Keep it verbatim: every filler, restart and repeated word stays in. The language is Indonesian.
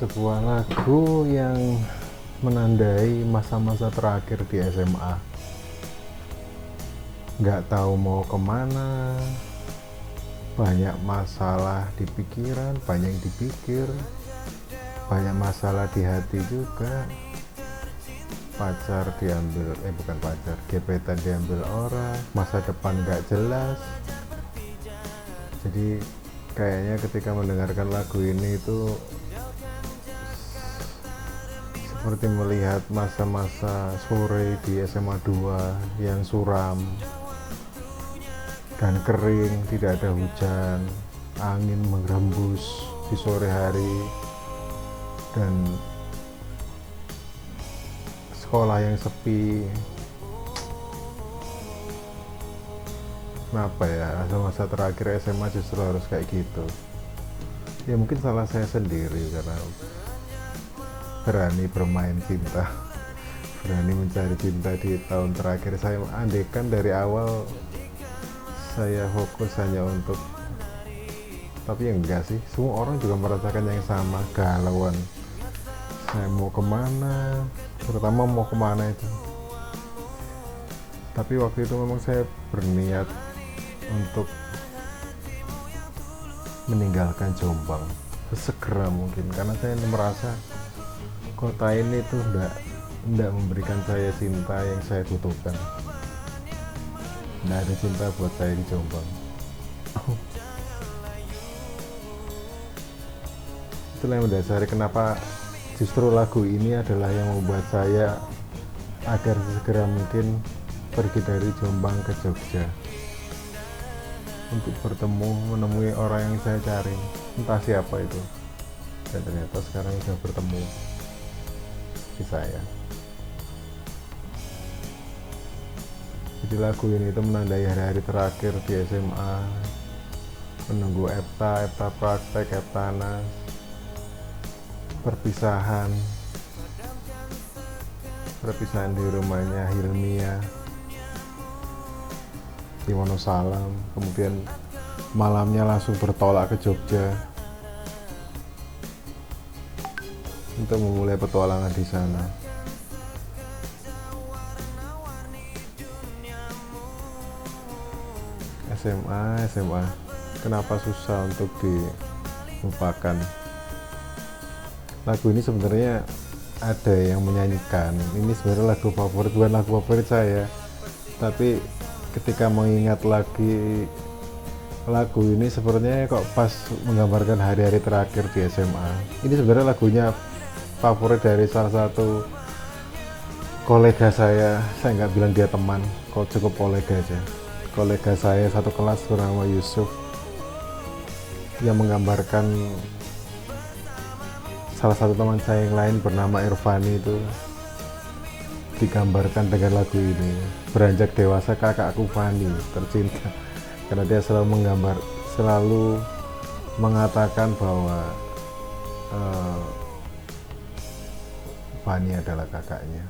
sebuah lagu yang menandai masa-masa terakhir di S M A. Nggak tahu mau kemana, banyak masalah di pikiran, banyak dipikir, banyak masalah di hati juga. Pacar diambil, eh bukan pacar, gebetan diambil orang, masa depan nggak jelas. Jadi kayaknya ketika mendengarkan lagu ini itu seperti melihat masa-masa sore di S M A dua yang suram dan kering, tidak ada hujan, angin mengrembus di sore hari, dan sekolah yang sepi. Kenapa ya masa-masa terakhir S M A justru harus kayak gitu? Ya mungkin salah saya sendiri karena berani bermain cinta, berani mencari cinta di tahun terakhir. Saya andaikan dari awal saya fokus hanya untuk, tapi ya enggak sih, semua orang juga merasakan yang sama, galauan. Saya mau kemana, terutama mau kemana itu. Tapi waktu itu memang saya berniat untuk meninggalkan Jombang sesegera mungkin, karena saya merasa kota ini tuh enggak enggak memberikan saya cinta yang saya butuhkan. Enggak ada cinta buat saya di Jombang. Itulah yang mendasari kenapa justru lagu ini adalah yang membuat saya agar sesegera mungkin pergi dari Jombang ke Jogja untuk bertemu, menemui orang yang saya cari, entah siapa itu, dan ternyata sekarang sudah bertemu di saya. Jadi lagu ini itu menandai hari-hari terakhir di S M A, menunggu Epta, Epta praktek, Epta nas, perpisahan perpisahan di rumahnya Hilmia di Wonosalam, kemudian malamnya langsung bertolak ke Jogja untuk memulai petualangan di sana. S M A, S M A, kenapa susah untuk dilupakan? Lagu ini sebenarnya ada yang menyanyikan. Ini sebenarnya lagu favorit, bukan lagu favorit saya, tapi ketika mengingat lagi lagu ini sepertinya kok pas menggambarkan hari-hari terakhir di S M A. Ini sebenarnya lagunya favorit dari salah satu kolega saya. Saya nggak bilang dia teman, kok cukup kolega aja. Kolega saya satu kelas, Surawa Yusuf, yang menggambarkan salah satu teman saya yang lain bernama Irvani itu digambarkan dengan lagu ini. Beranjak dewasa kakakku Fani tercinta, karena dia selalu menggambar, selalu mengatakan bahwa uh, Fani adalah kakaknya.